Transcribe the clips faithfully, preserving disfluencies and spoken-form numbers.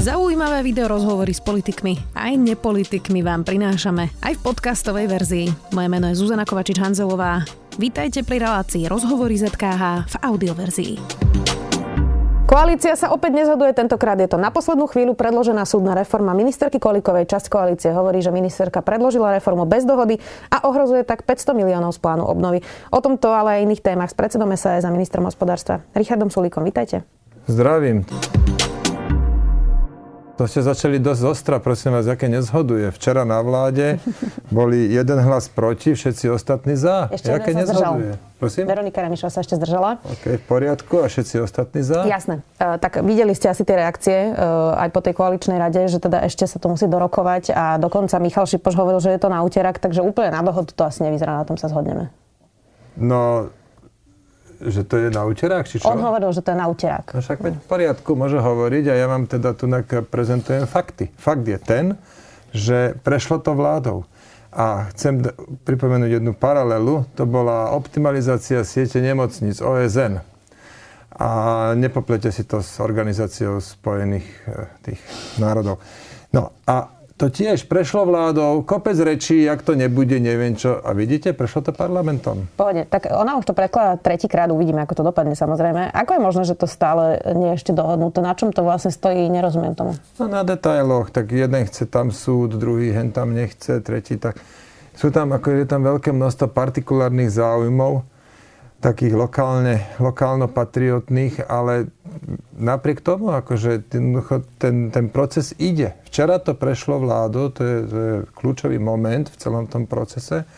Zaujímavé video rozhovory s politikmi aj nepolitikmi vám prinášame aj v podcastovej verzii. Moje meno je Zuzana Kovačič-Hanzelová. Vítajte pri relácii Rozhovory zet ká há v audioverzii. Koalícia sa opäť nezhoduje, tentokrát je to na poslednú chvíľu predložená súdna reforma ministerky Kolikovej. Časť koalície hovorí, že ministerka predložila reformu bez dohody a ohrozuje tak päťsto miliónov z plánu obnovy. O tomto, ale aj iných témach s predsedom es e es a ministrom hospodárstva Richardom Sulíkom. Vítajte. Zdravím. To ste začali dosť ostra, prosím vás, aké nezhoduje. Včera na vláde boli jeden hlas proti, všetci ostatní za. Ešte aké nezhoduje. Prosím? Veronika Remišová sa ešte zdržala. OK, v poriadku. A všetci ostatní za? Jasné. E, tak videli ste asi tie reakcie e, aj po tej koaličnej rade, že teda ešte sa to musí dorokovať a dokonca Michal Šipoš hovoril, že je to na úterák, takže úplne na dohodu to asi nevyzerá, na tom sa zhodneme. No... Že to je na úterák, či čo? On hovoril, že to je na úterák. No však v poriadku, môže hovoriť a ja vám teda tu prezentujem fakty. Fakt je ten, že prešlo to vládou. A chcem d- pripomenúť jednu paralelu. To bola optimalizácia siete nemocníc ó es en. A nepoplete si to s Organizáciou spojených tých národov. No a to tiež prešlo vládou, kopec rečí, jak to nebude, neviem čo. A vidíte, prešlo to parlamentom. Pohode, tak ona už to prekladá tretíkrát, uvidíme, ako to dopadne samozrejme. Ako je možné, že to stále nie je ešte dohodnuté? Na čom to vlastne stojí? Nerozumiem tomu. No na detailoch, tak jeden chce tam súd, druhý hen tam nechce, tretí tak. Sú tam, ako je tam veľké množstvo partikulárnych záujmov, takých lokálne, lokálno-patriotných, ale napriek tomu, akože ten, ten proces ide. Včera to prešlo vládou, to je, to je kľúčový moment v celom tom procese.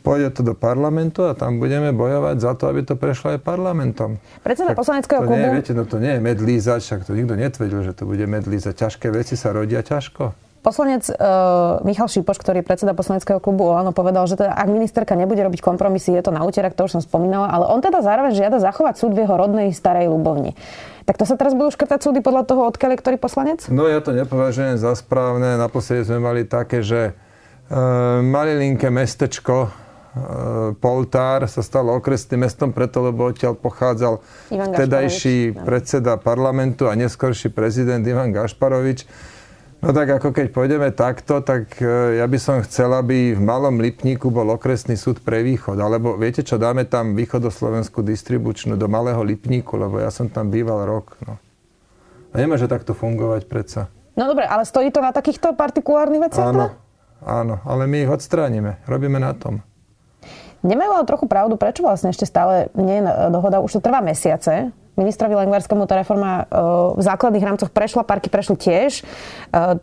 Pôjde to do parlamentu a tam budeme bojovať za to, aby to prešlo aj parlamentom. Predseda poslaneckého klubu... Nie, viete, no to nie je medlízať, však to nikto netvrdil, že to bude medlízať. Ťažké veci sa rodia ťažko. Poslanec uh, Michal Šipoš, ktorý je predseda poslaneckého klubu Olano, povedal, že teda ak ministerka nebude robiť kompromisy, je to na úterák, to už som spomínala, ale on teda zároveň žiada zachovať súd v jeho rodnej starej Ľubovni. Tak to sa teraz budú škrtať súdy podľa toho, odkiaľ je ktorý poslanec? No ja to nepovažujem za správne. Naposledy sme mali také, že e, malilinké mestečko e, Poltár sa stalo okresným mestom preto, lebo odtiaľ pochádzal vtedajší predseda parlamentu a neskorší prezident Ivan Gašparovič. No tak ako keď pôjdeme takto, tak ja by som chcel, aby v Malom Lipníku bol okresný súd pre východ. Alebo viete čo, dáme tam Východoslovenskú distribučnú do Malého Lipníku, lebo ja som tam býval rok. No. A nemôže takto fungovať predsa. No dobre, ale stojí to na takýchto partikulárnych veciach? Áno, áno, ale my ich odstránime. Robíme na tom. Nemajú ale trochu pravdu, prečo vlastne ešte stále nie je dohoda, už to trvá mesiace. Ministrovi Lengvarskému tá reforma v základných rámcoch prešla, parky prešli tiež,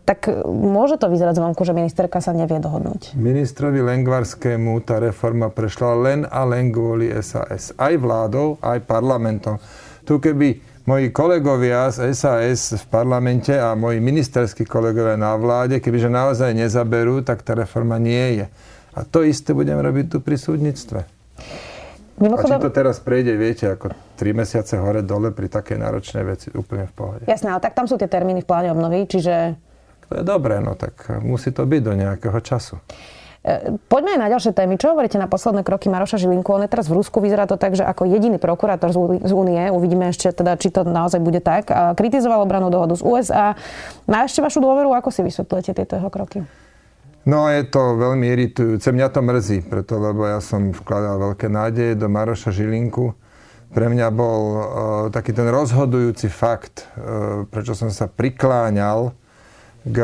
tak môže to vyzerať zvonku, že ministerka sa nevie dohodnúť? Ministrovi Lengvarskému tá reforma prešla len a len kvôli es a es. Aj vládou, aj parlamentom. Tu keby moji kolegovia z es a es v parlamente a moji ministerskí kolegovia na vláde, kebyže naozaj nezaberú, tak tá reforma nie je. A to isté budem robiť tu pri súdnictve. Mimochodom... A či to teraz prejde, viete, ako tri mesiace hore-dole pri takej náročnej veci, úplne v pohode. Jasné, ale tak tam sú tie termíny v pláne obnovy, čiže... To je dobré, no tak musí to byť do nejakého času. E, poďme aj na ďalšie témy. Čo hovoríte na posledné kroky Maroša Žilinku? On je teraz v Rusku, vyzerá to tak, že ako jediný prokurátor z Únie, uvidíme ešte teda, či to naozaj bude tak, a kritizoval obrannú dohodu z ú es á. Má ešte vašu dôveru? Ako si vysvetľujete tieto jeho kroky? No je to veľmi iritujúce. Mňa to mrzí, preto lebo ja som vkladal veľké nádeje do Maroša Žilinku. Pre mňa bol uh, taký ten rozhodujúci fakt, uh, prečo som sa prikláňal k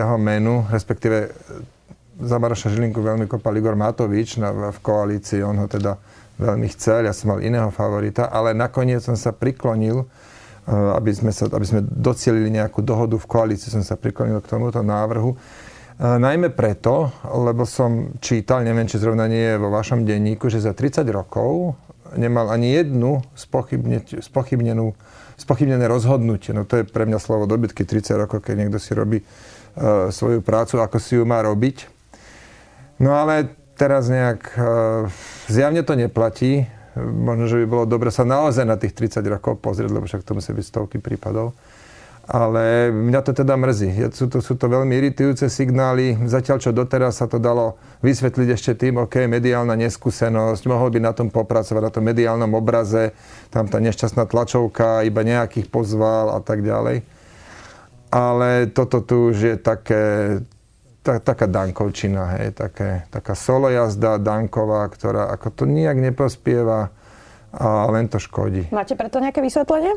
jeho menu, respektíve za Maroša Žilinku veľmi kopal Igor Matovič na, v koalícii, on ho teda veľmi chcel, ja som mal iného favorita, ale nakoniec som sa priklonil, uh, aby sme sa, aby sme docielili nejakú dohodu v koalícii, som sa priklonil k tomuto návrhu. Najmä preto, lebo som čítal, neviem, či zrovna nie je vo vašom denníku, že za tridsať rokov nemal ani jednu spochybnené rozhodnutie. No to je pre mňa slovo dobytky, tridsať rokov, keď niekto si robí uh, svoju prácu, ako si ju má robiť. No ale teraz nejak uh, zjavne to neplatí. Možno, že by bolo dobre sa naozaj na tých tridsať rokov pozrieť, lebo však to musí byť stovky prípadov. Ale mňa to teda mrzí. Sú to, sú to veľmi iritujúce signály. Zatiaľ, čo doteraz sa to dalo vysvetliť ešte tým, OK, mediálna neskúsenosť, mohol by na tom popracovať, na tom mediálnom obraze, tam tá nešťastná tlačovka, iba nejakých pozval a tak ďalej. ale toto tu už je také, tá, taká Dankovčina, hej, také, taká solojazda Danková, ktorá ako to nijak neprospieva a len to škodí. Máte preto nejaké vysvetlenie?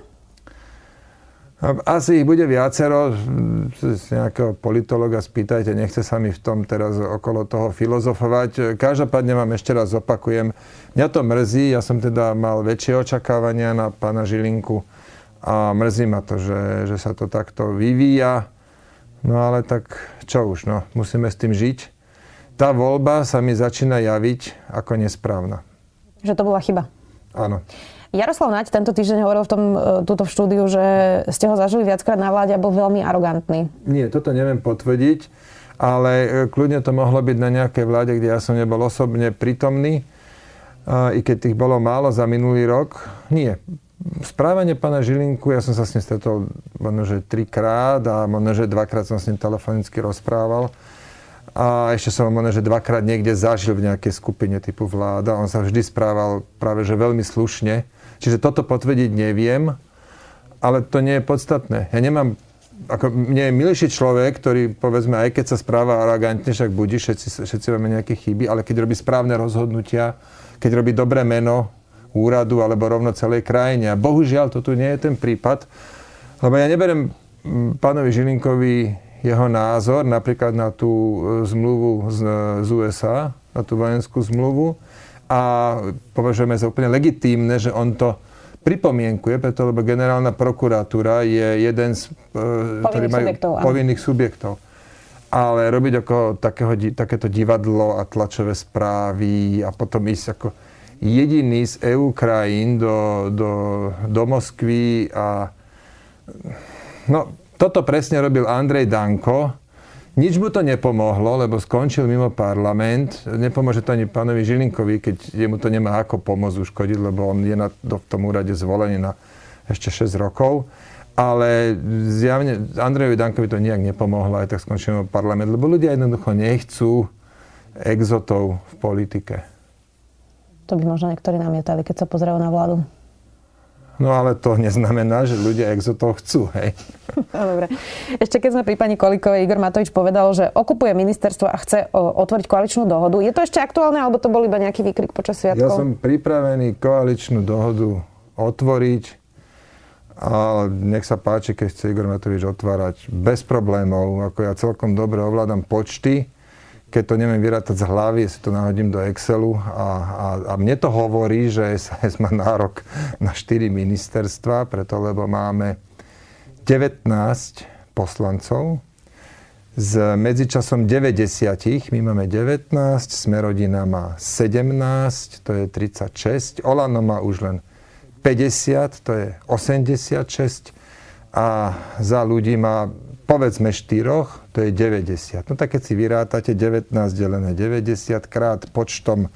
Asi ich bude viacero, z nejakého politologa spýtajte, nechce sa mi v tom teraz okolo toho filozofovať. Každopádne vám ešte raz opakujem, mňa to mrzí, ja som teda mal väčšie očakávania na pána Žilinku a mrzí ma to, že, že sa to takto vyvíja, no ale tak čo už, no, musíme s tým žiť. Tá voľba sa mi začína javiť ako nesprávna. Že to bola chyba. Áno. Jaroslav Naď tento týždeň hovoril v tom, túto v štúdiu, že ste ho zažili viackrát na vláde a bol veľmi arogantný. Nie, toto neviem potvrdiť, ale kľudne to mohlo byť na nejakej vláde, kde ja som nebol osobne prítomný, i keď tých bolo málo za minulý rok. Nie. Správanie pána Žilinku, ja som sa s ním stretol možnože trikrát a možnože dvakrát som s ním telefonicky rozprával. A ešte som možno, že dvakrát niekde zažil v nejakej skupine typu vláda. On sa vždy správal práve, že veľmi slušne. Čiže toto potvrdiť neviem, ale to nie je podstatné. Ja nemám, ako mne je milejší človek, ktorý, povedzme, aj keď sa správa arogantne, však budí, všetci, všetci máme nejaké chyby, ale keď robí správne rozhodnutia, keď robí dobré meno úradu alebo rovno celej krajine. A bohužiaľ, to tu nie je ten prípad, lebo ja neberiem pánovi Žilinkovi jeho názor napríklad na tú zmluvu z, z U S A, na tú vojenskú zmluvu a považujeme za úplne legitímne, že on to pripomienkuje, preto lebo generálna prokuratúra je jeden z povinných, ktorý majú, subjektov, povinných subjektov. Ale robiť ako takého, takéto divadlo a tlačové správy a potom ísť ako jediný z é ú krajín do, do, do Moskvy a no, toto presne robil Andrej Danko. Nič mu to nepomohlo, lebo skončil mimo parlament. Nepomôže to ani pánovi Žilinkovi, keď jemu to nemá ako pomôcť uškodiť, lebo on je na, do, v tom úrade zvolený na ešte šesť rokov. Ale zjavne Andrejovi Dankovi to nijak nepomohlo, aj tak skončil mimo parlament, lebo ľudia jednoducho nechcú exotov v politike. To by možno niektorí namietali, keď sa pozerajú na vládu. No ale to neznamená, že ľudia exotov chcú, hej. Dobre. Ešte keď sme pri pani Kolikovej, Igor Matovič povedal, že okupuje ministerstvo a chce otvoriť koaličnú dohodu. Je to ešte aktuálne, alebo to bol iba nejaký výkrik počas sviatkov? Ja som pripravený koaličnú dohodu otvoriť a nech sa páči, keď chce Igor Matovič otvárať bez problémov. Ako ja celkom dobre ovládam počty, keď to neviem vyrátať z hlavy, si to nahodím do Excelu a, a, a mne to hovorí, že es a es má nárok na štyri ministerstva, preto lebo máme devätnásť poslancov, z medzičasom deväťdesiat, my máme devätnásť, Smerodina má sedemnásť, to je tridsaťšesť, Olano má už len päťdesiat, to je osemdesiatšesť a Za ľudí má povedzme štyroch, to je deväťdesiat. No tak keď si vyrátate devätnásť delené deväťdesiat krát počtom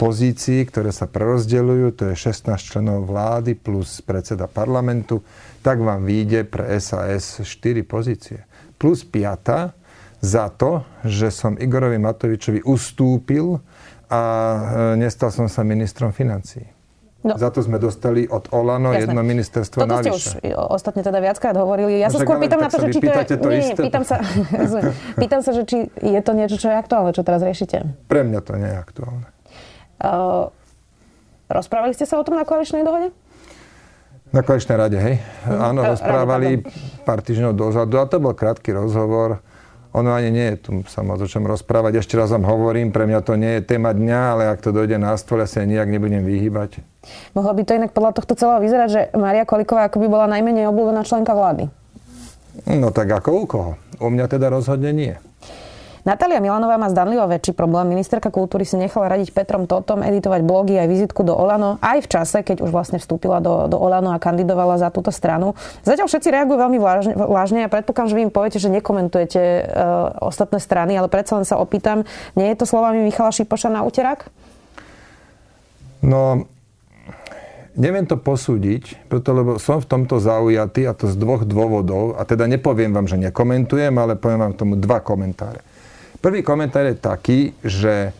pozícií, ktoré sa prerozdeľujú, to je šestnásť členov vlády plus predseda parlamentu, tak vám vyjde pre es a es štyri pozície. Plus piata za to, že som Igorovi Matovičovi ustúpil a nestal som sa ministrom financií. No. Za to sme dostali od Olano Jasné. jedno ministerstvo navyše. Toto ste už ostatne teda viackrát hovorili. Ja sa skôr pýtam na to, že či to je... Nie, nie, pýtam sa, pýtam sa, že či je to niečo, čo je aktuálne, čo teraz riešite. Pre mňa to nie je aktuálne. Uh, rozprávali ste sa o tom na koaličnej dohode? Na koaličnej rade, hej. Uh-huh. Áno, uh, rozprávali rade, pár týždňov dozadu a to bol krátky rozhovor. Ono ani nie je tu sa moc o čom rozprávať. Ešte raz vám hovorím, pre mňa to nie je téma dňa, ale ak to dojde na stôl, ja sa nijak nebudem vyhýbať. Mohlo by to inak podľa tohto celého vyzerať, že Mária Koliková akoby bola najmenej obľúbená členka vlády? No tak ako u koho? U mňa teda rozhodne nie. Natália Milanová má zdanlivo väčší problém. Ministerka kultúry si nechala radiť Petrom Tóthom, editovať blogy aj vizitku do Olano, aj v čase, keď už vlastne vstúpila do, do Olano a kandidovala za túto stranu. Zatiaľ všetci reagujú veľmi vážne, vážne a predpokladám, že vy im poviete, že nekomentujete e, ostatné strany, ale predsa len sa opýtam, nie je to slovami Michala Šipoša na úterák? No, neviem to posúdiť, preto lebo som v tomto zaujatý a to z dvoch dôvodov a teda nepoviem vám, že nekomentujem, ale poviem vám tomu dva komentáre. Prvý komentár je taký, že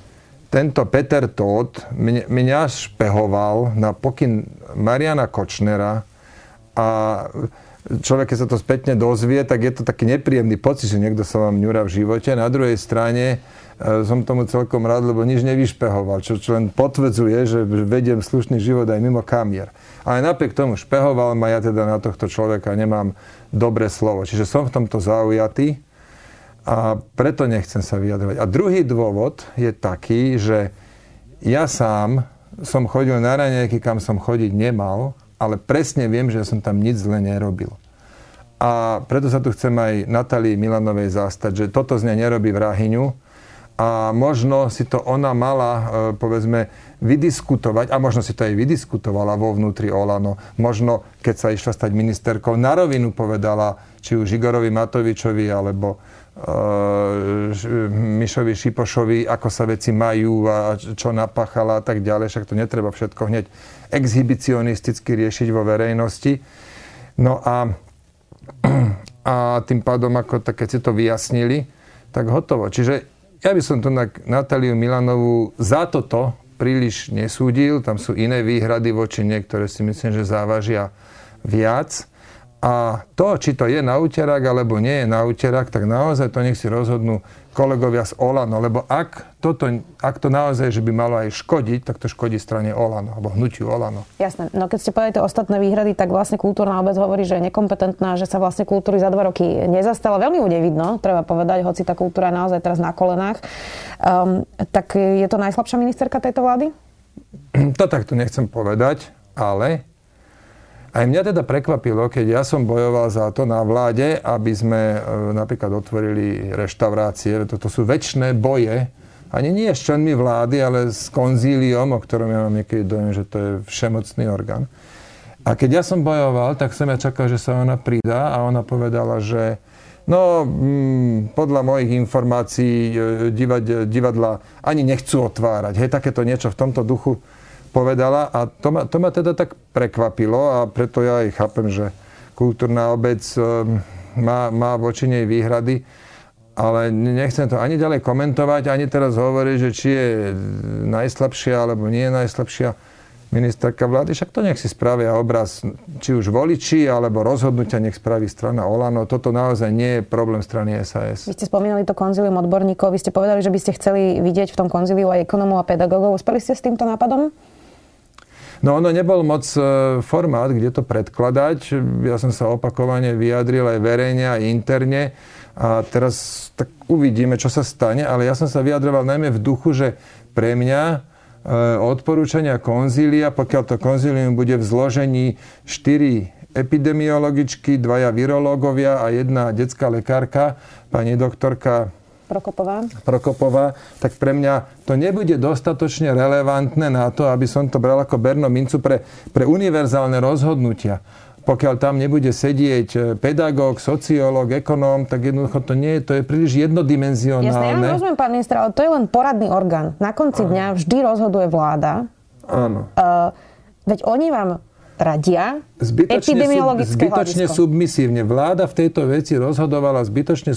tento Peter Tóth mňa špehoval na pokyn Mariána Kočnera a človek, keď sa to spätne dozvie, tak je to taký nepríjemný pocit, že niekto sa vám ňura v živote. Na druhej strane e, som tomu celkom rád, lebo nič nevyšpehoval, čo, čo len potvrdzuje, že vediem slušný život aj mimo kamier. Ale napriek tomu špehoval ma, ja teda na tohto človeka nemám dobré slovo. Čiže som v tomto zaujatý a preto nechcem sa vyjadrovať. A druhý dôvod je taký, že ja sám som chodil na raňajky, kam som chodiť nemal, ale presne viem, že ja som tam nič zle nerobil. A preto sa tu chcem aj Natálii Milanovej zastať, že toto z nej nerobí vrahyňu a možno si to ona mala, povedzme, vydiskutovať a možno si to aj vydiskutovala vo vnútri Olano. Možno, keď sa išla stať ministerkou, na rovinu povedala, či už Igorovi Matovičovi, alebo Mišovi Šipošovi, ako sa veci majú a čo napáchala a tak ďalej. Však to netreba všetko hneď exhibicionisticky riešiť vo verejnosti. No a, a tým pádom, ako tak, keď si to vyjasnili, tak hotovo. Čiže ja by som tu na Natáliu Milanovú za toto príliš nesúdil. Tam sú iné výhrady voči niektoré, si myslím, že závažia viac. A to, či to je na úterák, alebo nie je na úterák, tak naozaj to nech si rozhodnú kolegovia z Olano. Lebo ak, toto, ak to naozaj, že by malo aj škodiť, tak to škodí strane Olano, alebo hnutiu Olano. Jasné. No keď ste povedali tie ostatné výhrady, tak vlastne kultúrna obec hovorí, že je nekompetentná, že sa vlastne kultúry za dva roky nezastala. Veľmi ju nevidno, treba povedať, hoci tá kultúra je naozaj teraz na kolenách. Um, tak je to najslabšia ministerka tejto vlády? To takto nechcem povedať, ale... Aj mňa teda prekvapilo, keď ja som bojoval za to na vláde, aby sme napríklad otvorili reštaurácie. Toto sú väčšie boje, ani nie s členmi vlády, ale s konzíliom, o ktorom ja mám niekedy dojem, že to je všemocný orgán. A keď ja som bojoval, tak som ja čakal, že sa ona pridá a ona povedala, že no, mm, podľa mojich informácií divad, divadla ani nechcú otvárať. Hej, takéto niečo v tomto duchu povedala a to ma, to ma teda tak prekvapilo a preto ja aj chápem, že kultúrna obec má, má voči nej výhrady, ale nechcem to ani ďalej komentovať, ani teraz hovoriť, že či je najslabšia alebo nie je najslabšia ministerka vlády, však to nech si spravia obraz, či už voliči, alebo rozhodnutia nech spraví strana Olano. Toto naozaj nie je problém strany es a es. Vy ste spomínali to konzílium odborníkov, vy ste povedali, že by ste chceli vidieť v tom konzíliu aj ekonomov a pedagógov. Uspeli ste s týmto nápadom? No ono nebol moc formát, kde to predkladať. Ja som sa opakovane vyjadril aj verejne, aj interne. A teraz tak uvidíme, čo sa stane. Ale ja som sa vyjadroval najmä v duchu, že pre mňa odporúčania konzília, pokiaľ to konzílium bude v zložení štyri epidemiologičky, dvaja virológovia a jedna detská lekárka, pani doktorka Prokopová. Prokopová, tak pre mňa to nebude dostatočne relevantné na to, aby som to bral ako berno mincu pre, pre univerzálne rozhodnutia. Pokiaľ tam nebude sedieť pedagóg, sociológ, ekonóm, tak jednoducho to nie je, to je príliš jednodimenzionálne. Jasné, ja rozumiem, pán minister, ale to je len poradný orgán. Na konci Áno. dňa vždy rozhoduje vláda. Áno. Uh, veď oni vám radia zbytočne, epidemiologické hľadisko. Zbytočne submisívne. Vláda v tejto veci rozhodovala zbytočne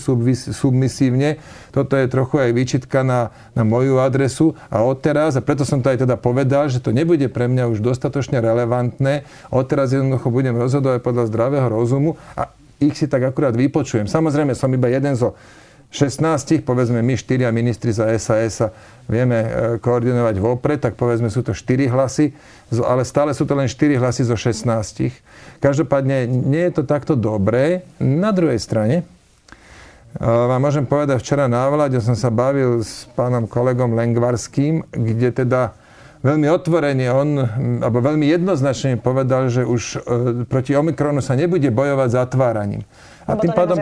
submisívne. Toto je trochu aj výčitka na, na moju adresu a odteraz, a preto som to aj teda povedal, že to nebude pre mňa už dostatočne relevantné. Odteraz jednoducho budem rozhodovať podľa zdravého rozumu a ich si tak akurát vypočujem. Samozrejme, som iba jeden zo šestnástich, povedzme my štyria ministri za es a es a vieme koordinovať vopred, tak povedzme sú to štyri hlasy, ale stále sú to len štyri hlasy zo šestnástich. Každopádne nie je to takto dobré. Na druhej strane vám môžem povedať, včera na vláde som sa bavil s pánom kolegom Lengvarským, kde teda veľmi otvorene on, alebo veľmi jednoznačne povedal, že už proti Omikronu sa nebude bojovať zatváraním. A tým pádom,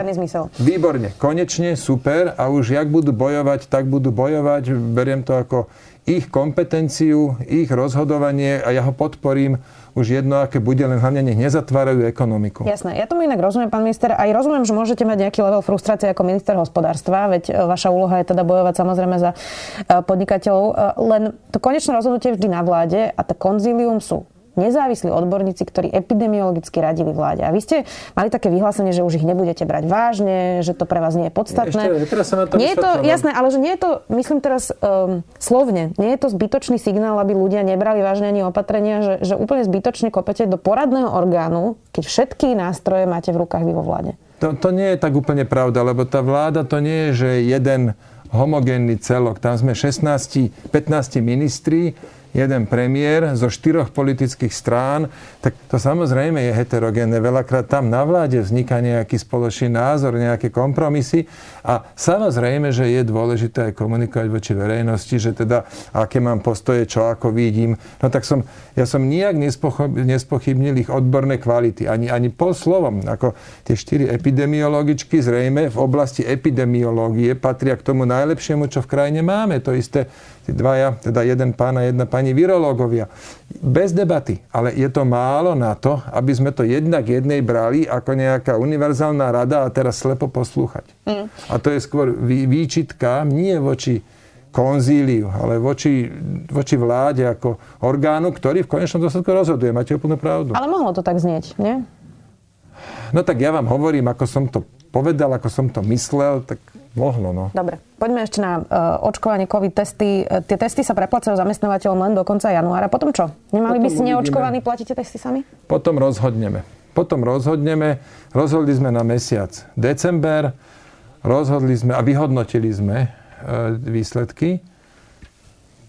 výborne, konečne, super, a už jak budú bojovať, tak budú bojovať. Beriem to ako ich kompetenciu, ich rozhodovanie a ja ho podporím. Už jedno, aké bude, len hlavne nech nezatvárajú ekonomiku. Jasné, ja tomu inak rozumiem, pán minister. Aj rozumiem, že môžete mať nejaký level frustrácie ako minister hospodárstva, veď vaša úloha je teda bojovať samozrejme za podnikateľov. Len to konečné rozhodnutie vždy na vláde a to konzílium sú nezávislí odborníci, ktorí epidemiologicky radili vláde. A vy ste mali také vyhlásenie, že už ich nebudete brať vážne, že to pre vás nie je podstatné. Ešte, teraz sa na to nie je to jasné, ale že nie je to, myslím teraz um, slovne, nie je to zbytočný signál, aby ľudia nebrali vážne ani opatrenia, že, že úplne zbytočne kopete do poradného orgánu, keď všetky nástroje máte v rukách vy vo vláde. To, to nie je tak úplne pravda, lebo tá vláda to nie je, že jeden homogénny celok. Tam sme šestnásť pätnásť ministri, jeden premiér zo štyroch politických strán, tak to samozrejme je heterogénne. Veľakrát tam na vláde vzniká nejaký spoločný názor, nejaké kompromisy a samozrejme, že je dôležité aj komunikovať voči verejnosti, že teda aké mám postoje, čo ako vidím. No tak som, ja som nijak nespocho- nespochybnil ich odborné kvality, ani, ani pol slovom. Ako tie štyri epidemiologičky zrejme v oblasti epidemiológie patria k tomu najlepšiemu, čo v krajine máme. To isté tí dvaja, teda jeden pán a jedna pani virológovia. Bez debaty, ale je to málo na to, aby sme to jednak jednej brali ako nejaká univerzálna rada a teraz slepo poslúchať. Mm. A to je skôr výčitka nie voči konzíliu, ale voči, voči vláde ako orgánu, ktorý v konečnom dôsledku rozhoduje. Máte úplnú pravdu. Ale mohlo to tak znieť, nie? No tak ja vám hovorím, ako som to povedal, ako som to myslel, tak mohlo, no. Dobre, poďme ešte na uh, očkovanie COVID testy. Uh, tie testy sa preplacajú zamestnávateľom len do konca januára. Potom čo? Nemali Potom by si neočkovaní platiť tie testy sami? Potom rozhodneme. Potom rozhodneme. Rozhodli sme na mesiac december. Rozhodli sme a vyhodnotili sme uh, výsledky.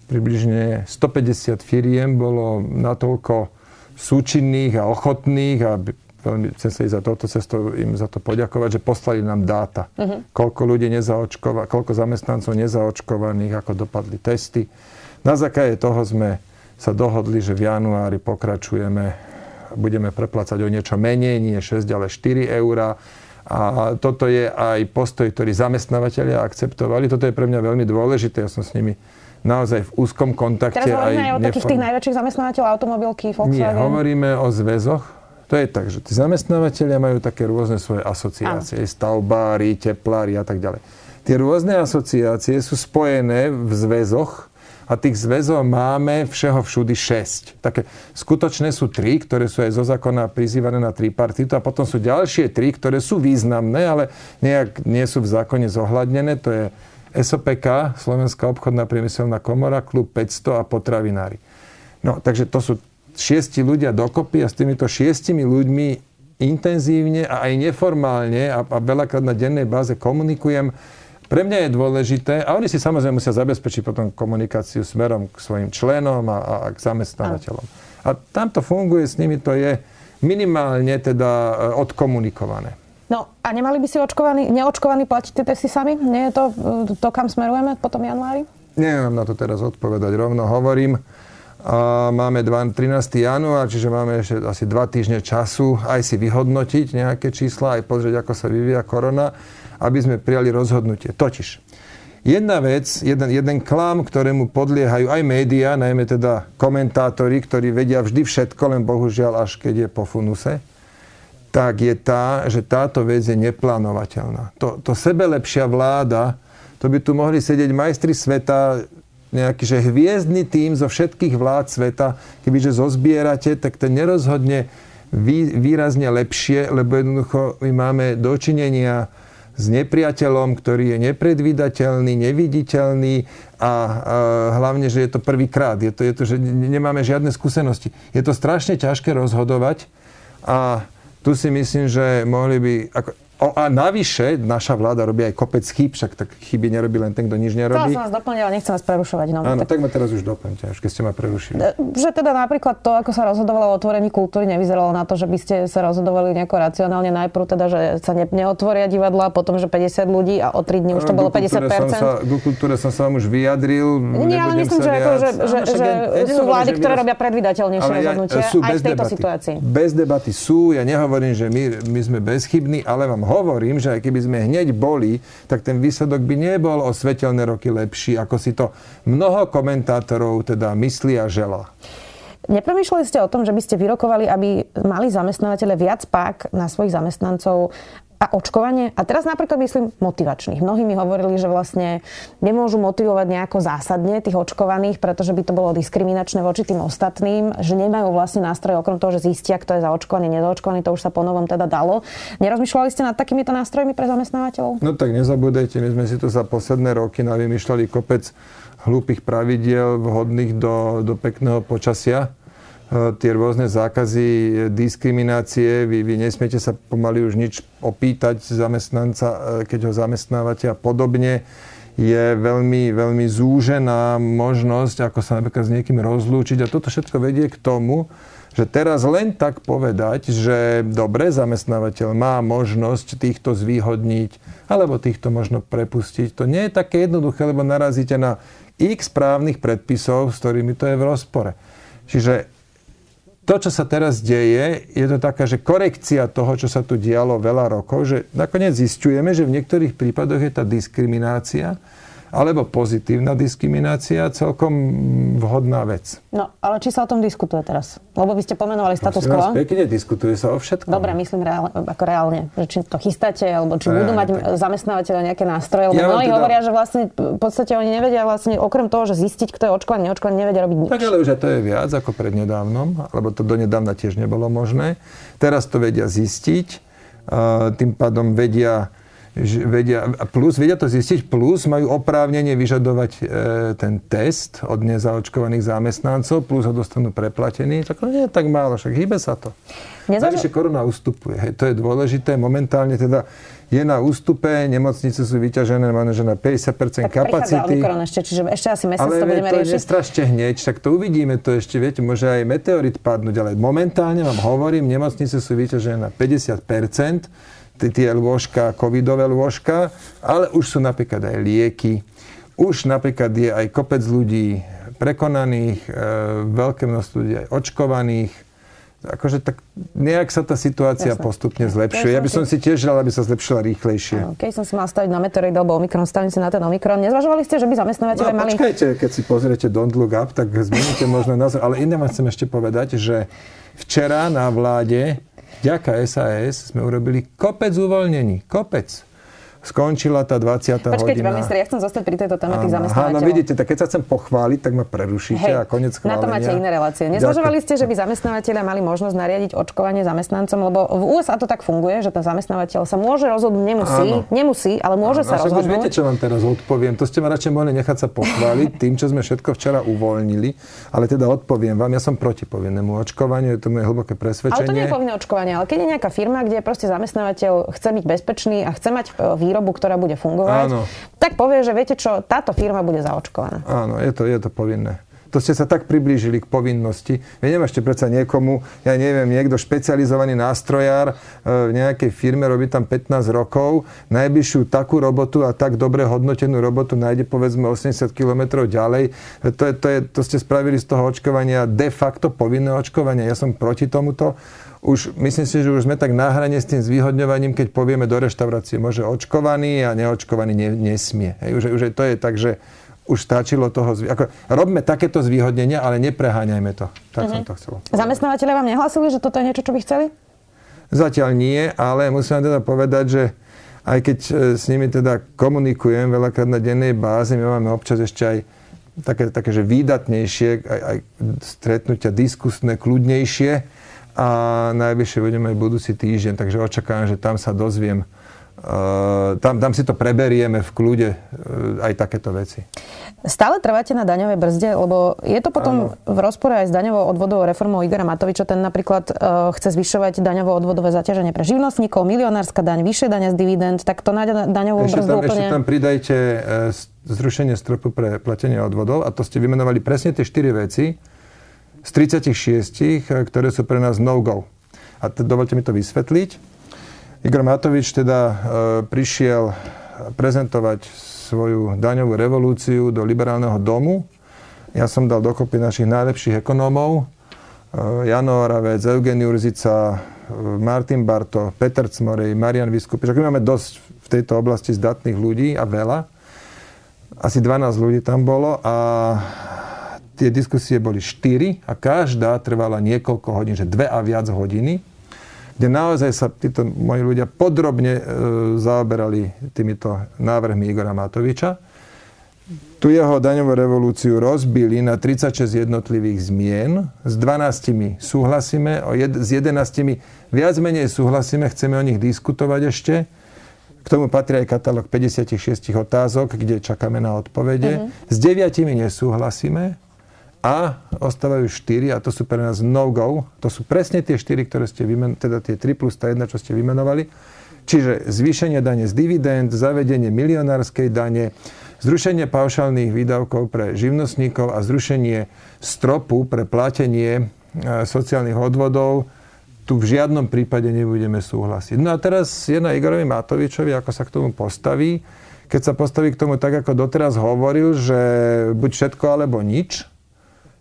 Približne stopäťdesiat firiem bolo natoľko súčinných a ochotných a veľmi chcem sa ísť za touto cestou im za to poďakovať, že poslali nám dáta. Uh-huh. Koľko ľudí nezaočkova, koľko zamestnancov nezaočkovaných, ako dopadli testy. Na základe toho sme sa dohodli, že v januári pokračujeme, budeme preplácať o niečo menej, nie šesť, ale štyri eurá. A toto je aj postoj, ktorý zamestnávateľia akceptovali. Toto je pre mňa veľmi dôležité, ja som s nimi naozaj v úzkom kontakte. Teraz hovoríme aj o takých tých najväčších zamestnávateľov automobilky, Volkswagen. Nie, hovoríme o zväzoch. To je tak, že tí zamestnávateľia majú také rôzne svoje asociácie, aj stavbári, teplári a tak ďalej. Tie rôzne asociácie sú spojené v zväzoch a tých zväzov máme všeho všudy šesť. Také skutočné sú tri, ktoré sú aj zo zákona prizývané na tripartitu a potom sú ďalšie tri, ktoré sú významné, ale nejak nie sú v zákone zohľadnené. To je es o pé ká, Slovenská obchodná priemyselná komora, klub päťsto a potravinári. No, takže to sú šiesti ľudia dokopy a s týmito šiestimi ľuďmi intenzívne a aj neformálne a, a veľakrát na dennej báze komunikujem. Pre mňa je dôležité a oni si samozrejme musia zabezpečiť potom komunikáciu smerom k svojim členom a, a, a k zamestnávateľom. A tam to funguje s nimi, to je minimálne teda odkomunikované. No a nemali by si očkovaní, neočkovaní platiť tie testy sami? Nie je to to, kam smerujeme potom januári? Nemám na to teraz odpovedať, rovno hovorím. A máme trinásty január, čiže máme ešte asi dva týždne času aj si vyhodnotiť nejaké čísla, aj pozrieť, ako sa vyvíja korona, aby sme prijali rozhodnutie. Totiž, jedna vec, jeden, jeden klam, ktorému podliehajú aj médiá, najmä teda komentátori, ktorí vedia vždy všetko, len bohužiaľ až keď je po funuse, tak je tá, že táto vec je neplánovateľná. To, to sebelepšia vláda, to by tu mohli sedieť majstri sveta, nejaký, že hviezdny tím zo všetkých vlád sveta, kebyže zozbierate, tak to nerozhodne vý, výrazne lepšie, lebo jednoducho my máme dočinenia s nepriateľom, ktorý je nepredvídateľný, neviditeľný a e, hlavne, že je to prvýkrát. Je to, je to, že nemáme žiadne skúsenosti. Je to strašne ťažké rozhodovať a tu si myslím, že mohli by... Ako, a navyše, naša vláda robí aj kopec chýb, však tak chyby nerobí len ten, kto nič nerobí. Chcela som vás doplniť, ale nechcem vás prerušovať. No, áno, tak... tak ma teraz už doplňte, až keď ste ma prerušili. Že teda napríklad to, ako sa rozhodovalo o otvorení kultúry, nevyzeralo na to, že by ste sa rozhodovali nejako racionálne. Najprv teda, že sa ne- neotvoria divadla, potom, že päťdesiat ľudí a o tri dni už to bolo päťdesiat percent. Ku kultúre som sa vám už vyjadril. Nie, ale myslím, že, ako, že, že, áno, že ja, sú vlády, že ktoré robia predvídateľnejšie rozhodnutia aj v tejto situácii. Bez debaty sú, ja nehovorím, že my, my sme bezchybní, ale vám hovorím, že aj keby sme hneď boli, tak ten výsledok by nebol o svetelné roky lepší, ako si to mnoho komentátorov teda myslí a želá. Nepremýšľali ste o tom, že by ste vyrokovali, aby mali zamestnávateľe viac pák na svojich zamestnancov, a očkovanie. A teraz napríklad myslím motivačných. Mnohí mi hovorili, že vlastne nemôžu motivovať nejako zásadne tých očkovaných, pretože by to bolo diskriminačné voči tým ostatným, že nemajú vlastne nástroje okrem toho, že zistia, kto je zaočkovaný, nezaočkovaný, to už sa po novom teda dalo. Nerozmýšľali ste nad takýmito nástrojmi pre zamestnávateľov? No tak nezabúdajte, my sme si tu za posledné roky navymýšľali kopec hlúpych pravidiel vhodných do, do pekného počasia. Tie rôzne zákazy, diskriminácie, vy, vy nesmiete sa pomaly už nič opýtať zamestnanca, keď ho zamestnávate a podobne. Je veľmi, veľmi zúžená možnosť, ako sa napríklad s niekým rozlúčiť. A toto všetko vedie k tomu, že teraz len tak povedať, že dobre, zamestnávateľ má možnosť týchto zvýhodniť, alebo týchto možno prepustiť. To nie je také jednoduché, lebo narazíte na x právnych predpisov, s ktorými to je v rozpore. Čiže to, čo sa teraz deje, je to taká, že korekcia toho, čo sa tu dialo veľa rokov, že nakoniec zisťujeme, že v niektorých prípadoch je tá diskriminácia alebo pozitívna diskriminácia celkom vhodná vec. No, ale či sa o tom diskutuje teraz? Lebo by ste pomenovali status quo. Prosím vás pekne, diskutuje sa o všetkom. Dobre, myslím reálne, ako reálne, že či to chystáte, alebo či ne, budú mať tak zamestnávateľe nejaké nástroje, lebo ja mnohí teda hovoria, že vlastne v podstate oni nevedia vlastne okrem toho, že zistiť, kto je očkovaný, neočkovaný, nevedia robiť nič. Tak ale už to je viac ako prednedávnom, lebo to donedávna tiež nebolo možné. Teraz to vedia zistiť, tým pádom vedia Vedia, plus, vedia to zistiť, plus majú oprávnenie vyžadovať e, ten test od nezaočkovaných zamestnancov, plus ho dostanú preplatení. Tak nie je tak málo, však hýbe sa to. Nezaujímavé. Takže korona ustupuje. Hej, to je dôležité. Momentálne teda je na ústupe, nemocnice sú vyťažené na päťdesiat percent kapacity. Tak ešte, čiže ešte asi mesiac to budeme riešiť. Ale to je strašne hneď, tak to uvidíme, to ešte, viete, môže aj meteorit padnúť, ale momentálne vám hovorím, nemocnice sú vyťažené na päťdesiat percent. Tie lôžka, covidové lôžka, ale už sú napríklad aj lieky. Už napríklad je aj kopec ľudí prekonaných, e, veľké množstvo ľudí aj očkovaných. Akože tak nejak sa tá situácia Jasne. Postupne zlepšuje. Ja by som si tiež želal, aby sa zlepšila rýchlejšie. Keď som si mal staviť na meteorit alebo Omikron, stavím si na ten Omikron. Nezvažovali ste, že by zamestnávateľe no, mali... Počkajte, keď si pozriete Don't Look Up, tak zmeníte možno názor. Ale iné vám chcem ešte povedať, že včera na vláde vďaka es a es sme urobili kopec uvoľnení. Kopec. Skončila tá dvadsiata Počkejte, hodina. Počkajte, pán minister, ja chcem zostať pri tejto téme tých zamestnávateľov. Áno, vidíte, tak keď sa chcem pochváliť, tak ma prerušíte Hej, a koniec chválenia. Na to máte iné relácie. Nezvažovali ste, že by zamestnávateľia mali možnosť nariadiť očkovanie zamestnancom, lebo v ú es á to tak funguje, že ten zamestnávateľ sa môže rozhodnúť, nemusí, áno. nemusí, ale môže áno, sa rozhodnúť. Viete, čo vám teraz odpoviem? To ste ma radšej mohli nechať sa pochváliť tým, čo sme všetko včera uvoľnili, ale teda odpoviem vám, ja som proti povinnému očkovaniu, je to moje hlboké presvedčenie. Ale to nie je povinné očkovanie, ale keď je nejaká firma, kde proste zamestnávateľ chce byť bezpečný a chce mať výrobu, ktorá bude fungovať, áno. tak povie, že viete čo, táto firma bude zaočkovaná. Áno, je to, je to povinné. To ste sa tak priblížili k povinnosti. Vy nemášte predsa niekomu, ja neviem, niekto špecializovaný nástrojár v nejakej firme, robí tam pätnásť rokov, najbližšiu takú robotu a tak dobre hodnotenú robotu nájde povedzme osemdesiat kilometrov ďalej. To, je, to, je, to ste spravili z toho očkovania de facto povinné očkovanie. Ja som proti tomuto. Už, myslím si, že už sme tak na hrane s tým zvýhodňovaním, keď povieme do reštaurácie môže očkovaný a neočkovaný ne, nesmie. Hej, už, už to je tak, že už stačilo toho, ako, robme takéto zvýhodnenia, ale nepreháňajme to. Tak mm-hmm. som to chcel. Zamestnávateľe vám nehlasili, že toto je niečo, čo by chceli? Zatiaľ nie, ale musím teda povedať, že aj keď s nimi teda komunikujem veľakrát na dennej báze, my máme občas ešte aj také, také že výdatnejšie, aj, aj stretnutia diskusné, kľudnejšie, a najvyššie budeme aj budúci týždeň, takže očakávam, že tam sa dozviem. Uh, tam, tam si to preberieme v kľude uh, aj takéto veci. Stále trváte na daňovej brzde, lebo je to potom ano. v rozpore aj s daňovou odvodovou reformou Igora Matoviča. Ten napríklad uh, chce zvyšovať daňovo odvodové zaťaženie pre živnostníkov, milionárska daň, vyššie dane z dividend, tak to na daňovú brzdu úplne... Ešte tam pridajte uh, zrušenie stropu pre platenie odvodov a to ste vymenovali presne tie štyri veci, z tridsaťšesť, ktoré sú pre nás no-go. A t- dovolte mi to vysvetliť. Igor Matovič teda e, prišiel prezentovať svoju daňovú revolúciu do Liberálneho domu. Ja som dal dokopy našich najlepších ekonómov. E, Jano Hravec, Eugén Júrzica, e, Martin Barto, Peter Cmorej, Marián Viskupič. My máme dosť v tejto oblasti zdatných ľudí a veľa. Asi dvanásť ľudí tam bolo a tie diskusie boli štyri a každá trvala niekoľko hodín, že dve a viac hodiny. kde naozaj sa títo moji ľudia podrobne e, zaoberali týmito návrhmi Igora Matoviča. Tu jeho daňovú revolúciu rozbili na tridsaťšesť jednotlivých zmien. S dvanástimi súhlasíme, o jed, s jedenástimi viac menej súhlasíme, chceme o nich diskutovať ešte. K tomu patrí aj katalóg päťdesiatšesť otázok, kde čakáme na odpovede. Uh-huh. S deviatimi nesúhlasíme a ostávajú štyri, a to sú pre nás no-go. To sú presne tie štyri, ktoré ste vymenovali, teda tie tri plus jedna, čo ste vymenovali. Čiže zvýšenie dane z dividend, zavedenie milionárskej dane, zrušenie paušálnych výdavkov pre živnostníkov a zrušenie stropu pre platenie sociálnych odvodov. Tu v žiadnom prípade nebudeme súhlasiť. No a teraz je na Igorovi Matovičovi, ako sa k tomu postaví. Keď sa postaví k tomu tak, ako doteraz hovoril, že buď všetko, alebo nič,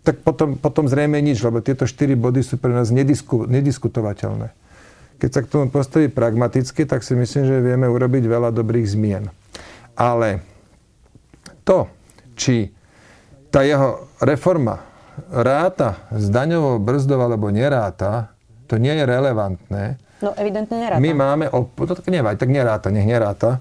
tak potom, potom zrejme nič, lebo tieto štyri body sú pre nás nedisku, nediskutovateľné. Keď sa k tomu postaví pragmaticky, tak si myslím, že vieme urobiť veľa dobrých zmien. Ale to, či tá jeho reforma ráta s daňovou brzdou, alebo neráta, to nie je relevantné. No evidentne neráta. My máme oporu, tak nevaj, tak neráta, nech neráta,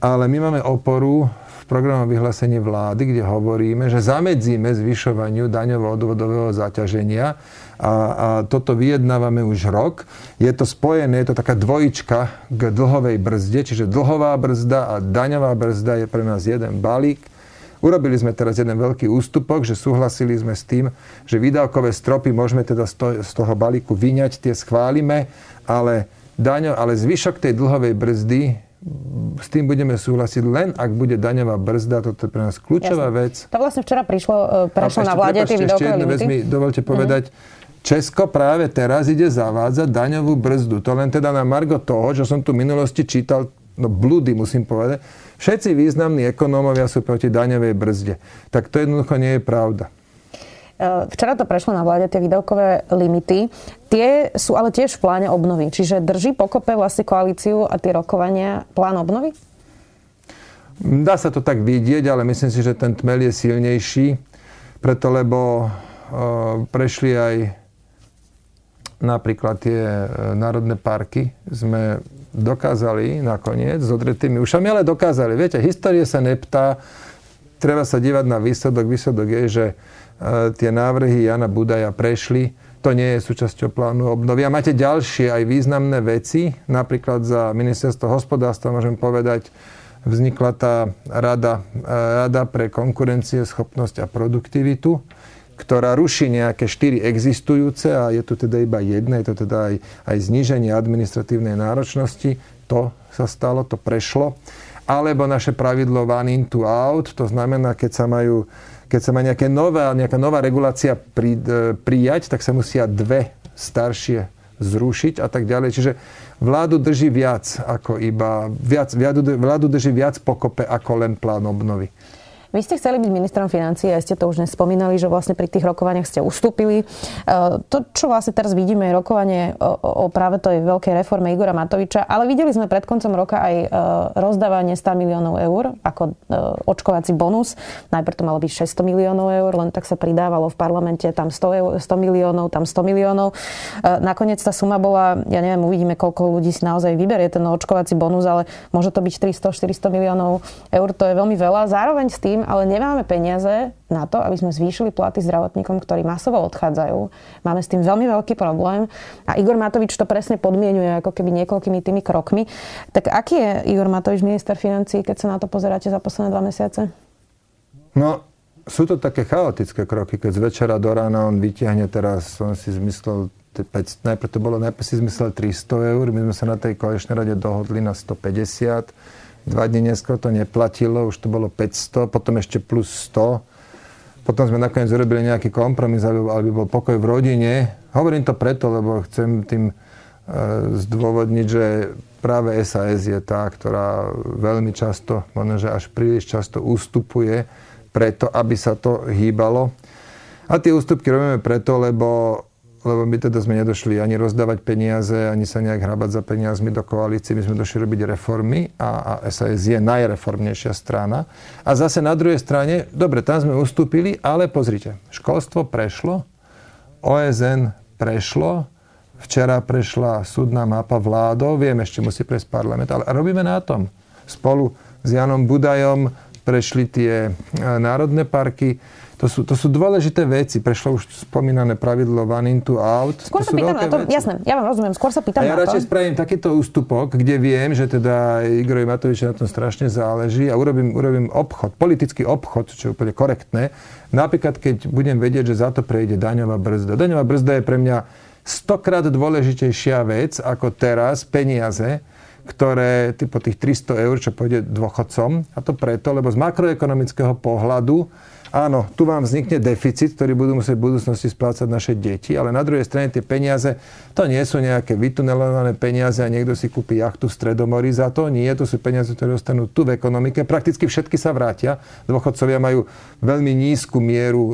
ale my máme oporu v programovom vyhlásení vlády, kde hovoríme, že zamedzíme zvyšovaniu daňovo-odvodového zaťaženia a, a toto vyjednávame už rok. Je to spojené, je to taká dvojička k dlhovej brzde, čiže dlhová brzda a daňová brzda je pre nás jeden balík. Urobili sme teraz jeden veľký ústupok, že súhlasili sme s tým, že výdavkové stropy môžeme teda z toho balíku vyňať, tie schválime, ale, daňo, ale zvyšok tej dlhovej brzdy, s tým budeme súhlasiť len, ak bude daňová brzda, toto je pre nás kľúčová Jasne. vec. To vlastne včera prišlo, prešlo na vláde tie výdavkové limity. Ešte jednu vec mi dovolte povedať. Mm-hmm. Česko práve teraz ide zavádzať daňovú brzdu. To len teda na margo toho, čo som tu v minulosti čítal, no blúdy musím povedať, všetci významní ekonómovia sú proti daňovej brzde. Tak to jednoducho nie je pravda. Včera to prešlo na vláde, tie výdavkové limity. Tie sú ale tiež v pláne obnovy. Čiže drží pokope vlastne koalíciu a tie rokovania plán obnovy? Dá sa to tak vidieť, ale myslím si, že ten tmel je silnejší. Preto, lebo prešli aj napríklad tie národné parky. Sme dokázali nakoniec s odretými ušami, ale dokázali. Viete, história sa neptá, treba sa dívať na výsledok. Výsledok je, že e, tie návrhy Jana Budaja prešli. To nie je súčasťou plánu obnovy. A máte ďalšie aj významné veci. Napríklad za ministerstvo hospodárstva, môžem povedať, vznikla tá rada, rada pre konkurencieschopnosť a produktivitu, ktorá ruší nejaké štyri existujúce a je tu teda iba jedna, je to teda aj, aj zníženie administratívnej náročnosti. To sa stalo, to prešlo. Alebo naše pravidlo one in, two out, to znamená, keď sa majú, keď sa má nejaké nová, nejaká nová regulácia pri, e, prijať, tak sa musia dve staršie zrušiť a tak ďalej. Čiže vládu drží viac ako iba, viac, vládu drží viac pokope ako len plán obnovy. Vy ste chceli byť ministrom financií a ste to už nespomínali, že vlastne pri tých rokovaniach ste ustúpili. To, čo vlastne teraz vidíme, je rokovanie o, o práve tej veľkej reforme Igora Matoviča, ale videli sme pred koncom roka aj rozdávanie sto miliónov eur ako očkovací bonus. Najprv to malo byť šesťsto miliónov eur, len tak sa pridávalo v parlamente tam sto, eur, sto miliónov, tam sto miliónov. Nakoniec tá suma bola, ja neviem, uvidíme, koľko ľudí si naozaj vyberie ten očkovací bonus, ale môže to byť tristo až štyristo miliónov eur, to je veľmi veľa. Zároveň s tým, ale nemáme peniaze na to, aby sme zvýšili platy zdravotníkom, ktorí masovo odchádzajú. Máme s tým veľmi veľký problém a Igor Matovič to presne podmienuje ako keby niekoľkými tými krokmi. Tak aký je Igor Matovič minister financií, keď sa na to pozeráte za posledné dva mesiace? No, sú to také chaotické kroky, keď z večera do rána on vytiahne teraz, on si zmyslel najprv to bolo, najprv si zmyslel tristo eur, my sme sa na tej koaličnej rade dohodli na stopäťdesiat. Dva dní neskôr to neplatilo, už to bolo päťsto, potom ešte plus sto. Potom sme nakoniec urobili nejaký kompromis, aby bol pokoj v rodine. Hovorím to preto, lebo chcem tým e, zdôvodniť, že práve es a es je tá, ktorá veľmi často, možno, že až príliš často ústupuje preto, aby sa to hýbalo. A tie ústupky robíme preto, lebo lebo my teda sme nedošli ani rozdávať peniaze, ani sa nejak hrabať za peniazmi do koalície. My sme došli robiť reformy a, a es a es je najreformnejšia strana. A zase na druhej strane, dobre, tam sme ustúpili, ale pozrite, školstvo prešlo, ó es en prešlo, Včera prešla súdna mapa vládov, viem, ešte musí prejsť parlament, ale robíme na tom. Spolu s Janom Budajom prešli tie národné parky. To sú, to sú dôležité veci. Prešlo už spomínané pravidlo one in, two out. Skôr to sa pýtam na to. Veci. Jasné, ja vám rozumiem. Skôr sa pýtam na to. A ja radšej spravím takýto ústupok, kde viem, že teda Igorovi Matovičovi na tom strašne záleží a urobím, urobím obchod, politický obchod, čo je úplne korektné. Napríklad, keď budem vedieť, že za to prejde daňová brzda. Daňová brzda je pre mňa stokrát dôležitejšia vec ako teraz peniaze, ktoré po tých tristo eur, čo pôjde dôchodcom. A to preto, lebo z makroekonomického pohľadu áno, tu vám vznikne deficit, ktorý budú musieť v budúcnosti splácať naše deti, ale na druhej strane tie peniaze, to nie sú nejaké vytunelované peniaze a niekto si kúpi jachtu v Stredomorí za to. Nie, to sú peniaze, ktoré dostanú tu v ekonomike. Prakticky všetky sa vrátia. Dôchodcovia majú veľmi nízku mieru e,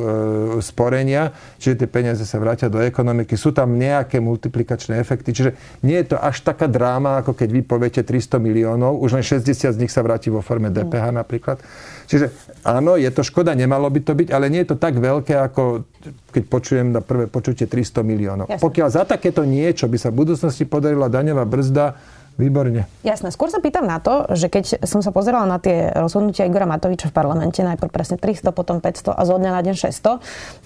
sporenia, čiže tie peniaze sa vrátia do ekonomiky. Sú tam nejaké multiplikačné efekty, čiže nie je to až taká dráma, ako keď vy poviete tristo miliónov, už len šesťdesiat z nich sa vráti vo forme dé pé há napríklad. Čiže áno, je to škoda, nemalo by to byť, ale nie je to tak veľké, ako keď počujem na prvé počutie tristo miliónov. Jasne. Pokiaľ za takéto niečo by sa v budúcnosti podarila daňová brzda, výborne. Jasné. Skôr sa pýtam na to, že keď som sa pozerala na tie rozhodnutia Igora Matoviča v parlamente, najprv presne tristo, potom päťsto a zo dňa na deň šesťsto,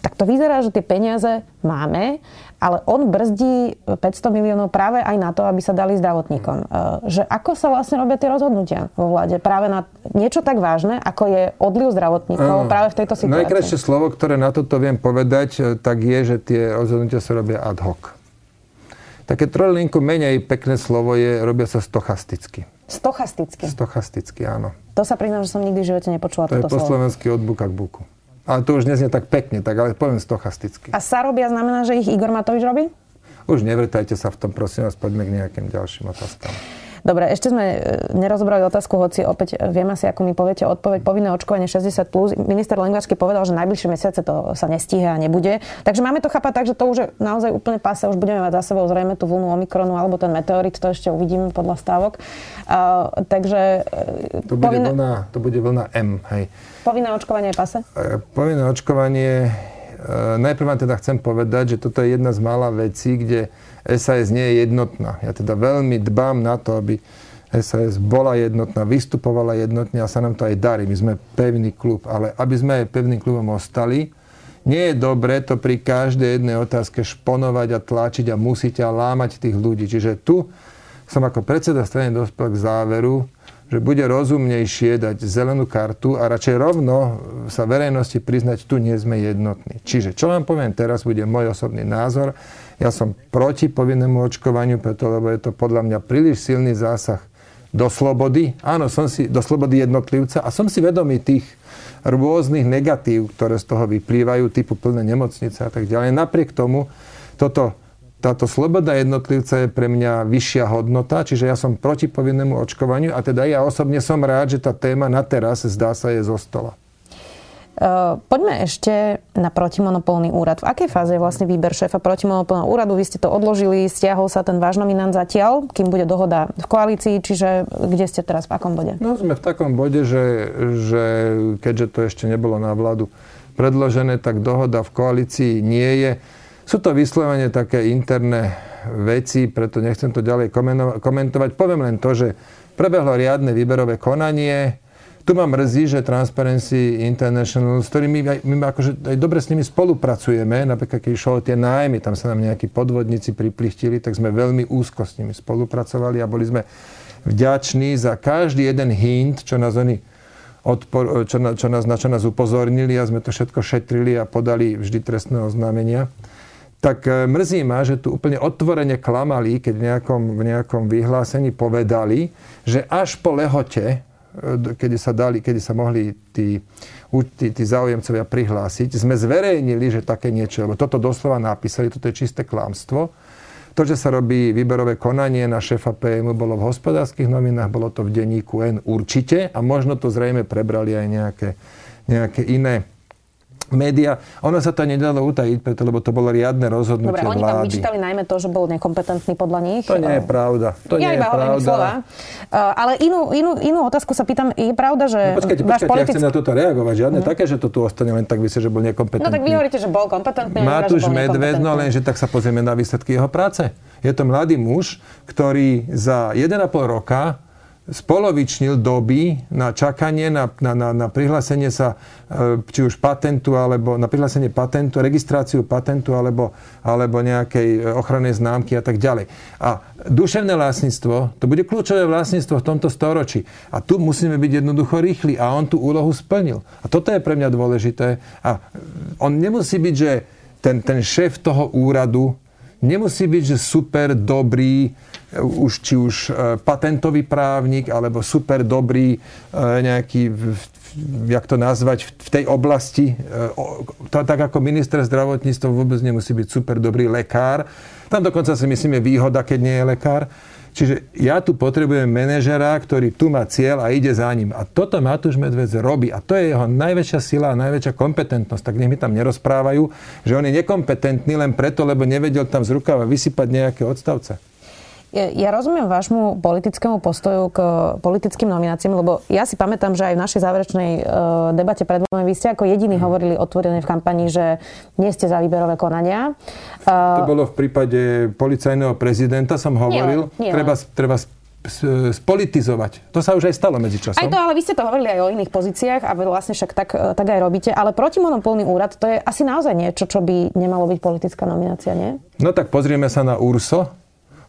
tak to vyzerá, že tie peniaze máme, ale on brzdí päťsto miliónov práve aj na to, aby sa dali zdravotníkom. Že ako sa vlastne robia tie rozhodnutia vo vláde? Práve na niečo tak vážne, ako je odliv zdravotníkov mm. práve v tejto situácii. Najkrajšie slovo, ktoré na toto viem povedať, tak je, že tie rozhodnutia sa robia ad hoc. Také trojlinku menej pekné slovo je, robia sa stochasticky. Stochasticky? Stochasticky, áno. To sa priznám, že som nikdy v živote nepočula to toto slovo. To je po slovensky od buka k buku. Ale to už neznie tak pekne, tak ale poviem stochasticky. A sa robia znamená, že ich Igor Matovič robí? Už nevrtajte sa v tom, prosím vás, poďme k nejakým ďalším otázkam. Dobre, ešte sme nerozobrali otázku, hoci opäť vieme si, ako mi poviete odpoveď. Povinné očkovanie šesťdesiat plus. Minister Lengvarský povedal, že najbližšie mesiace to sa nestíha a nebude. Takže máme to chápať tak, že to už je naozaj úplne pase. Už budeme mať za sebou zrejme tú vlnu Omikronu alebo ten meteorit, to ešte uvidíme podľa stávok. Uh, takže... To bude, povinné... vlna, to bude vlna M, hej. Povinné očkovanie je pase? Uh, povinné očkovanie... Uh, najprv vám teda chcem povedať, že toto je jedna z mála vecí, kde es a es nie je jednotná. Ja teda veľmi dbám na to, aby es a es bola jednotná, vystupovala jednotne a sa nám to aj darí. My sme pevný klub, ale aby sme aj pevným klubom ostali, nie je dobre to pri každej jednej otázke šponovať a tlačiť a musíte a lámať tých ľudí. Čiže tu som ako predseda strany dospel k záveru, že bude rozumnejšie dať zelenú kartu a radšej rovno sa verejnosti priznať, tu nie sme jednotní. Čiže, čo vám poviem teraz, bude môj osobný názor. Ja som proti povinnému očkovaniu, preto, lebo je to podľa mňa príliš silný zásah do slobody. Áno, som si do slobody jednotlivca a som si vedomý tých rôznych negatív, ktoré z toho vyplývajú, typu plné nemocnice a tak ďalej. Napriek tomu, toto Táto sloboda jednotlivca je pre mňa vyššia hodnota, čiže ja som proti povinnému očkovaniu a teda ja osobne som rád, že tá téma na teraz zdá sa je zo stola. Uh, poďme ešte na protimonopolný úrad. V akej fáze je vlastne výber šéfa protimonopolného úradu? Vy ste to odložili, stiahol sa ten váš nominant zatiaľ, kým bude dohoda v koalícii, čiže kde ste teraz, v akom bode? No sme v takom bode, že, že keďže to ešte nebolo na vládu predložené, tak dohoda v koalícii nie je. Sú to vyslovene také interné veci, preto nechcem to ďalej komentovať. Poviem len to, že prebehlo riadne výberové konanie. Tu ma mrzí, že Transparency International, s ktorými aj, my akože aj dobre s nimi spolupracujeme, napríklad keď išlo o tie nájmy, tam sa nám nejakí podvodníci priplichtili, tak sme veľmi úzko s nimi spolupracovali a boli sme vďační za každý jeden hint, čo nás oni odpor, čo na, čo nás, na čo nás upozornili a sme to všetko šetrili a podali vždy trestné oznámenia. Tak mrzí ma, že tu úplne otvorene klamali, keď v nejakom, v nejakom vyhlásení povedali, že až po lehote, kedy sa dali, kedy sa mohli tí, tí, tí záujemcovia prihlásiť, sme zverejnili, že také niečo, lebo toto doslova napísali, toto je čisté klamstvo. To, že sa robí výberové konanie na šéfa pé em u, bolo v Hospodárskych novinách, bolo to v denníku N určite a možno to zrejme prebrali aj nejaké, nejaké iné média, ono sa to nedalo utajiť, preto, lebo to bolo riadne rozhodnutie vlády. Dobre, oni tam vyčítali najmä to, že bol nekompetentný podľa nich. To nie je pravda. To ja nie je pravda. Uh, ale inú, inú, inú otázku sa pýtam, je pravda, že no, počkajte, váš počkajte, politický... ja chcem na toto reagovať. Žiadne mm. také, že to tu ostane len tak vysie, že bol nekompetentný. No tak vy hovoríte, že bol kompetentný. Matúš Medvec, no lenže tak sa pozrieme na výsledky jeho práce. Je to mladý muž, ktorý za jeden a pol roka spolovičnil doby na čakanie, na, na, na, na prihlásenie sa, či už patentu, alebo na prihlásenie patentu, registráciu patentu, alebo, alebo nejakej ochrannej známky a tak ďalej. A duševné vlastníctvo, to bude kľúčové vlastníctvo v tomto storočí. A tu musíme byť jednoducho rýchli. A on tú úlohu splnil. A toto je pre mňa dôležité. A on nemusí byť, že ten, ten šéf toho úradu nemusí byť, že super dobrý, už, či už patentový právnik, alebo super dobrý nejaký, jak to nazvať, v tej oblasti, tak ako minister zdravotníctva vôbec nemusí byť super dobrý lekár. Tam dokonca si myslím je výhoda, keď nie je lekár. Čiže ja tu potrebujem manažera, ktorý tu má cieľ a ide za ním. A toto Matúš Medvec robí. A to je jeho najväčšia sila a najväčšia kompetentnosť. Tak nech mi tam nerozprávajú, že on je nekompetentný len preto, lebo nevedel tam z rukáva vysypať nejaké odstavce. Ja rozumiem vášmu politickému postoju k politickým nomináciám, lebo ja si pamätám, že aj v našej záverečnej debate pred vami vy ste ako jediní hovorili otvorene v kampani, že nie ste za výberové konania. To bolo v prípade policajného prezidenta, som hovoril. Nie, nie, treba, treba spolitizovať. To sa už aj stalo medzičasom. Aj to, ale vy ste to hovorili aj o iných pozíciách a vlastne však tak, tak aj robíte. Ale protimonopolný úrad, to je asi naozaj niečo, čo by nemalo byť politická nominácia, nie? No tak pozrieme sa na Urso.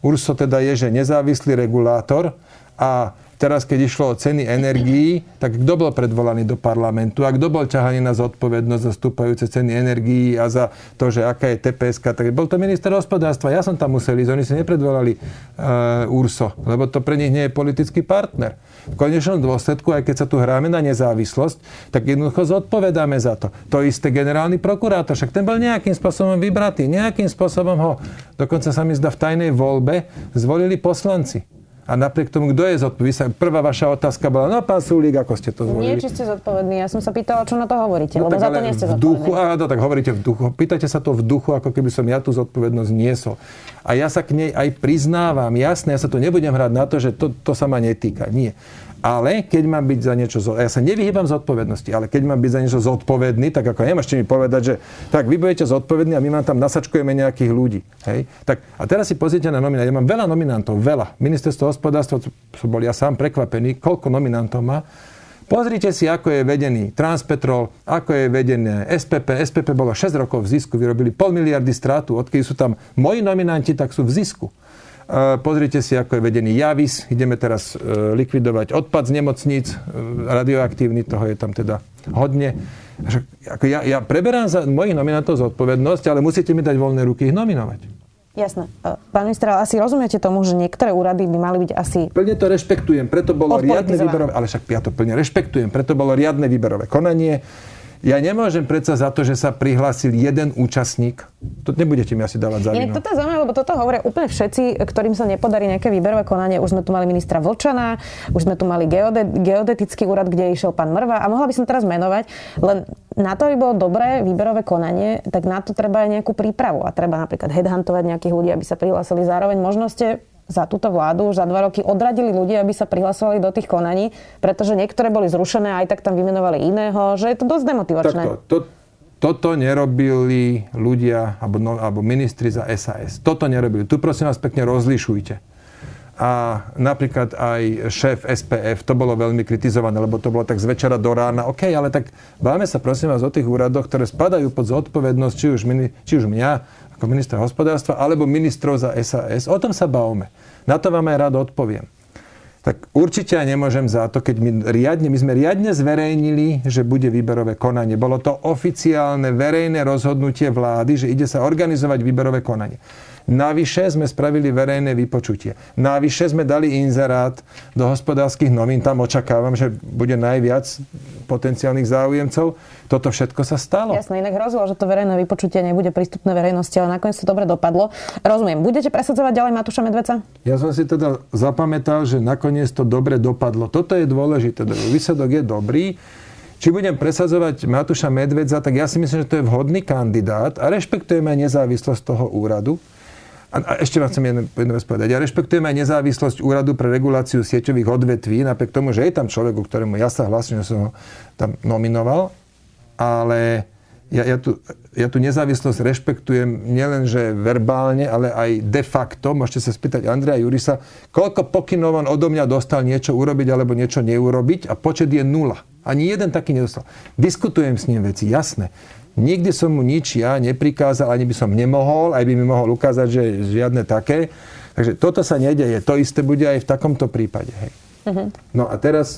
Urso teda je, že nezávislý regulátor a teraz, keď išlo o ceny energií, tak kto bol predvolaný do parlamentu a kto bol ťahaný na zodpovednosť za stúpajúce ceny energií a za to, že aká je té pé es ka, tak bol to minister hospodárstva. Ja som tam musel ísť, oni si nepredvolali uh, Urso, lebo to pre nich nie je politický partner. V konečnom dôsledku, aj keď sa tu hráme na nezávislosť, tak jednoducho zodpovedáme za to. To isté generálny prokurátor, však ten bol nejakým spôsobom vybratý, nejakým spôsobom ho, dokonca sa mi zdá, v tajnej voľbe zvolili poslanci. A napriek tomu, kto je zodpovedný? Prvá vaša otázka bola, no pán Sulík, ako ste to zvolili? Nie, či ste zodpovední. Ja som sa pýtala, čo na to hovoríte, no, lebo za to nie ste zodpovední. Áno, tak hovoríte v duchu. Pýtajte sa to v duchu, ako keby som ja tú zodpovednosť niesol. A ja sa k nej aj priznávam. Jasné, ja sa tu nebudem hrať na to, že to, to sa ma netýka. Nie. Ale keď mám byť za niečo, ja sa nevyhýbam zodpovednosti, ale keď mám byť za niečo zodpovedný, tak ako nemáš čo mi povedať, že tak vy budete zodpovední a my vám tam nasačkujeme nejakých ľudí. Hej? Tak, a teraz si pozrite na nominantov. Ja mám veľa nominantov, veľa. Ministerstvo hospodárstva, som bol ja sám prekvapený, koľko nominantov má. Pozrite si, ako je vedený Transpetrol, ako je vedené es pé pé. es pé pé bolo šesť rokov v zisku, vyrobili pol miliardy strátu, odkedy sú tam moji nominanti, tak sú v zisku. Pozrite si, ako je vedený Javis. Ideme teraz likvidovať odpad z nemocníc. Radioaktívny, toho je tam teda hodne. Ja, ja preberám za mojich nominantov zodpovednosť, ale musíte mi dať voľné ruky ich nominovať. Jasné. Pán minister, asi rozumiete tomu, že niektoré úrady by mali byť asi... Plne to rešpektujem, preto bolo riadne výberové... Ale však ja to plne rešpektujem, preto bolo riadne výberové konanie. Ja nemôžem predsa za to, že sa prihlásil jeden účastník. To nebudete mi asi dávať za vinu. Toto je zaujímavé, lebo toto hovoria úplne všetci, ktorým sa nepodarí nejaké výberové konanie. Už sme tu mali ministra Vlčana, už sme tu mali geodet- geodetický úrad, kde išiel pán Mrva a mohla by som teraz menovať, len na to by bolo dobré výberové konanie, tak na to treba aj nejakú prípravu a treba napríklad headhuntovať nejakých ľudí, aby sa prihlásili. Zároveň možno ste za túto vládu už za dva roky odradili ľudí, aby sa prihlasovali do tých konaní, pretože niektoré boli zrušené a aj tak tam vymenovali iného, že je to dosť demotivačné. Takto, to, toto nerobili ľudia alebo, no, alebo ministri za es a es. Toto nerobili. Tu prosím vás pekne rozlišujte. A napríklad aj šéf es pé ef, to bolo veľmi kritizované, lebo to bolo tak z večera do rána. OK, ale tak báme sa prosím vás o tých úradoch, ktoré spadajú pod zodpovednosť, či už, mini, či už mňa, ako ministra hospodárstva, alebo ministrov za es a es. O tom sa bavíme. Na to vám aj rád odpoviem. Tak určite ja nemôžem za to, keď my, riadne, my sme riadne zverejnili, že bude výberové konanie. Bolo to oficiálne verejné rozhodnutie vlády, že ide sa organizovať výberové konanie. Navyše sme spravili verejné vypočutie. Navyše sme dali inzerát do Hospodárskych novín. Tam očakávam, že bude najviac potenciálnych záujemcov. Toto všetko sa stalo. Jasné, inak hrozilo, že to verejné vypočutie nebude prístupné verejnosti, ale nakoniec to dobre dopadlo. Rozumiem. Budete presadzovať ďalej Matúša Medveca? Ja som si teda zapamätal, že nakoniec to dobre dopadlo. Toto je dôležité. Výsledok je dobrý. Či budem presadzovať Matúša Medvedza, tak ja si myslím, že to je vhodný kandidát a rešpektujeme aj nezávislosť toho úradu. A, a ešte vám chcem jednu, jednu vec povedať. Ja rešpektujem aj nezávislosť úradu pre reguláciu sieťových odvetví, napriek tomu, že je tam človek, ktorému ja sa hlasím, že som ho tam nominoval, ale ja, ja, tu, ja tu nezávislosť rešpektujem nielenže verbálne, ale aj de facto. Môžete sa spýtať Andreja Jurisa, koľko pokynov on odo mňa dostal niečo urobiť alebo niečo neurobiť a počet je nula. Ani jeden taký nedostal. Diskutujem s ním veci, jasné. Nikdy som mu nič ja neprikázal, ani by som nemohol, aj by mi mohol ukázať, že žiadne také. Takže toto sa nedeje. To isté bude aj v takomto prípade. Hej. Uh-huh. No a teraz,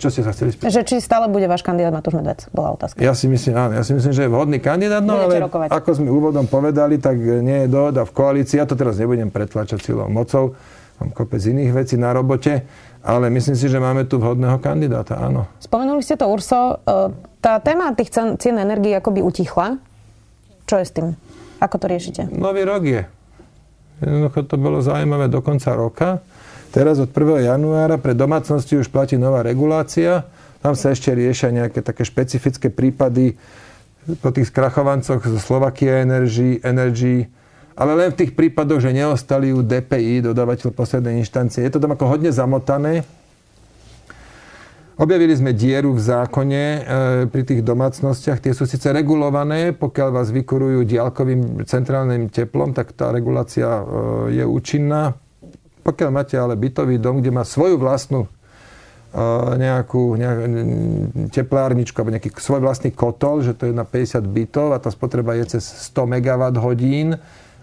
čo ste sa chceli spýtať? Že či stále bude váš kandidát Matúš Medvec, bola otázka. Ja si myslím, áno, ja si myslím, že je vhodný kandidát, no budete ale rokovať. Ako sme úvodom povedali, tak nie je dohoda v koalícii. Ja to teraz nebudem pretlačať silou mocou, mám kopec iných vecí na robote, ale myslím si, že máme tu vhodného kandidáta, áno. Spomenuli ste to, Urso, tá téma tých cien energií akoby utichla. Čo je s tým? Ako to riešite? Nový rok je. Jednoducho to bolo zaujímavé do konca roka. Teraz od prvého januára pre domácnosti už platí nová regulácia. Tam sa ešte riešia nejaké také špecifické prípady po tých skrachovancoch zo Slovakia Energy, Energy, ale len v tých prípadoch, že neostali u dé pé í, dodávateľ poslednej inštancie. Je to tam ako hodne zamotané. Objavili sme dieru v zákone e, pri tých domácnostiach. Tie sú síce regulované, pokiaľ vás vykurujú diaľkovým centrálnym teplom, tak tá regulácia e, je účinná. Pokiaľ máte ale bytový dom, kde má svoju vlastnú e, nejakú nejak, teplárničku alebo nejaký svoj vlastný kotol, že to je na päťdesiat bytov a tá spotreba je cez sto megawatthodín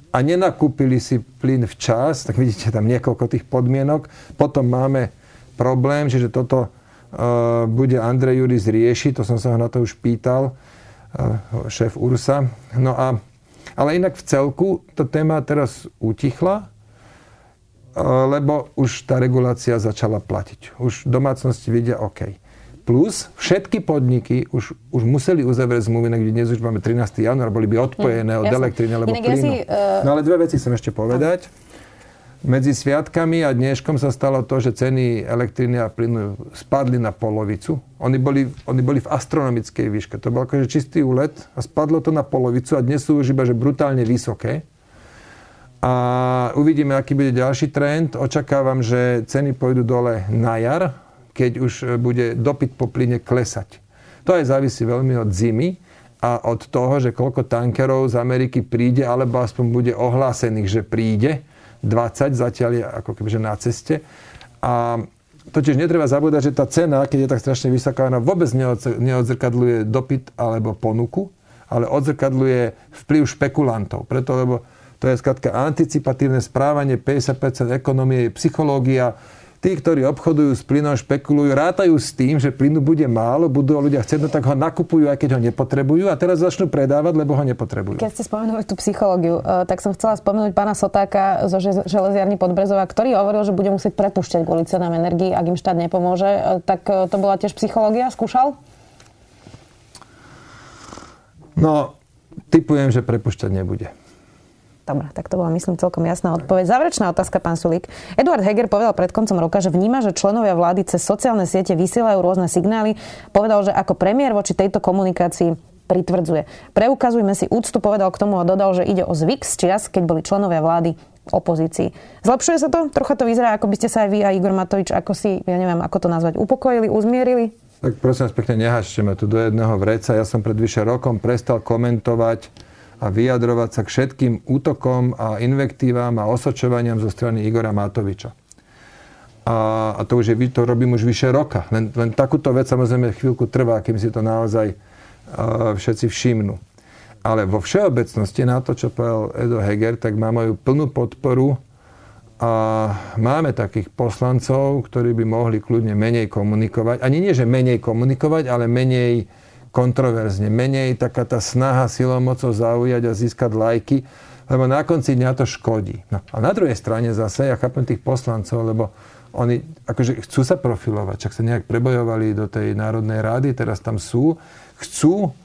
a nenakúpili si plyn včas, tak vidíte tam niekoľko tých podmienok. Potom máme problém, že toto e, bude Andrej Juris riešiť, to som sa ho na to už pýtal, e, šéf Ursa. No a, ale inak v celku tá téma teraz utichla, lebo už tá regulácia začala platiť. Už domácnosti vidia OK. Plus všetky podniky už, už museli uzavrieť zmluvy, kde dnes už máme trinásteho januára, boli by odpojené od elektriny alebo plynu. No ale dve veci chcem ešte povedať. Medzi sviatkami a dneškom sa stalo to, že ceny elektriny a plynu spadli na polovicu. Oni boli, oni boli v astronomickej výške. To bol akože čistý úlet a spadlo to na polovicu a dnes sú už iba že brutálne vysoké. A uvidíme, aký bude ďalší trend. Očakávam, že ceny pôjdu dole na jar, keď už bude dopyt po plyne klesať. To aj závisí veľmi od zimy a od toho, že koľko tankerov z Ameriky príde, alebo aspoň bude ohlásených, že príde. dvadsať zatiaľ je ako kebyže na ceste. A totiž netreba zabúdať, že tá cena, keď je tak strašne vysoká, ona vôbec neodzrkadľuje dopyt alebo ponuku, ale odzrkadľuje vplyv špekulantov. Preto, lebo to je skrátka anticipatívne správanie, päťdesiat percent ekonomie je psychológia. Tí, ktorí obchodujú s plynom, špekulujú, rátajú s tým, že plynu bude málo, budú ľudia chcieť, no tak ho nakupujú, aj keď ho nepotrebujú a teraz začnú predávať, lebo ho nepotrebujú. Keď ste spomenuli tú psychológiu, tak som chcela spomenúť pána Sotáka zo železiarny Podbrezová, ktorý hovoril, že bude musieť prepúšťať kvôli cenám energii, ak im štát nepomôže. Tak to bola tiež psychológia? Skúšal? No, tipujem, že prepúšťať nebude. Dobre, tak to bola, myslím, celkom jasná odpoveď. Záverečná otázka, pán Sulík. Eduard Heger povedal pred koncom roka, že vníma, že členovia vlády cez sociálne siete vysielajú rôzne signály. Povedal, že ako premiér voči tejto komunikácii pritvrdzuje. Preukazujme si úctu, povedal k tomu a dodal, že ide o zvyk z čias, keď boli členovia vlády v opozícii. Zlepšuje sa to? Trocha to vyzerá, ako by ste sa aj vy a Igor Matovič, ako si, ja neviem, ako to nazvať, upokojili, uzmierili? Tak prosím vás pekne, nehačte ma tu do jedného vreca. Ja som pred vyše rokom prestal komentovať a vyjadrovať sa k všetkým útokom a invektívam a osočovaniam zo strany Igora Matoviča. A, a to, už je, to robím už vyše roka. Len, len takúto vec samozrejme chvíľku trvá, kým si to naozaj uh, všetci všimnú. Ale vo všeobecnosti na to, čo povedal Edo Heger, tak má moju plnú podporu a máme takých poslancov, ktorí by mohli kľudne menej komunikovať. Ani nie, že menej komunikovať, ale menej kontroverzne. Menej taká tá snaha silou mocou zaujať a získať lajky, lebo na konci dňa to škodí. No, a na druhej strane zase, ja chápem tých poslancov, lebo oni akože chcú sa profilovať, čak sa nejak prebojovali do tej Národnej rady, teraz tam sú, chcú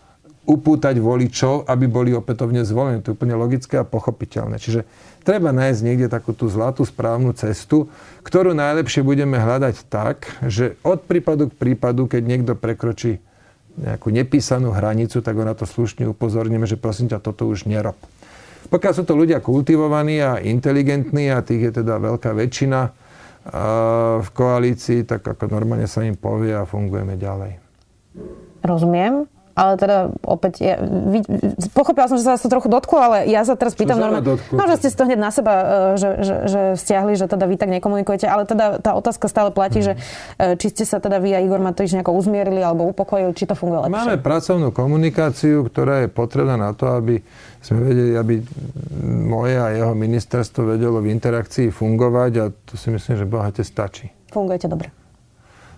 upútať voličov, aby boli opätovne zvolení. To je úplne logické a pochopiteľné. Čiže treba nájsť niekde takú tú zlatú správnu cestu, ktorú najlepšie budeme hľadať tak, že od prípadu k prípadu, keď niekto prekročí nejakú nepísanú hranicu, tak ho na to slušne upozorníme, že prosím ťa, toto už nerob. Pokiaľ sú to ľudia kultivovaní a inteligentní, a tých je teda veľká väčšina v koalícii, tak ako normálne sa im povie a fungujeme ďalej. Rozumiem. Ale teda opäť, ja, pochopila som, že sa vás to trochu dotklo, ale ja sa teraz pýtam normálne, no, že ste si to hneď na seba že, že, že stiahli, že teda vy tak nekomunikujete, ale teda tá otázka stále platí, mm. že či ste sa teda vy a Igor Matovič nejako uzmierili alebo upokojili, či to funguje lepšie. Máme pracovnú komunikáciu, ktorá je potrebná na to, aby sme vedeli, aby moje a jeho ministerstvo vedelo v interakcii fungovať a to si myslím, že bohate stačí. Fungujete dobre.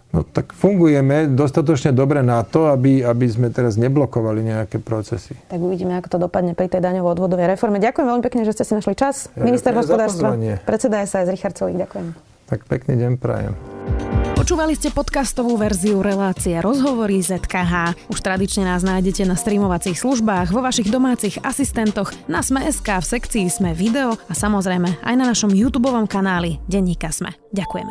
No tak fungujeme dostatočne dobre na to, aby, aby sme teraz neblokovali nejaké procesy. Tak uvidíme, ako to dopadne pri tej daňovo-odvodovej reforme. Ďakujem veľmi pekne, že ste si našli čas. Ja, Minister ja hospodárstva, predseda es a es Richard Sulík, ďakujem. Tak pekný deň prajem. Počúvali ste podcastovú verziu relácie Rozhovory zet ká há. Už tradične nás nájdete na streamovacích službách, vo vašich domácich asistentoch, na Sme.sk, v sekcii Sme video a samozrejme aj na našom YouTubeovom kanáli Denníka Sme. Ďakujeme.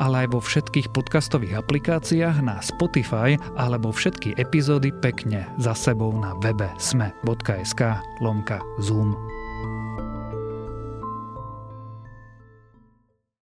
ale aj vo všetkých podcastových aplikáciách, na Spotify alebo všetky epizódy pekne za sebou na webe sme.sk lomka Zoom.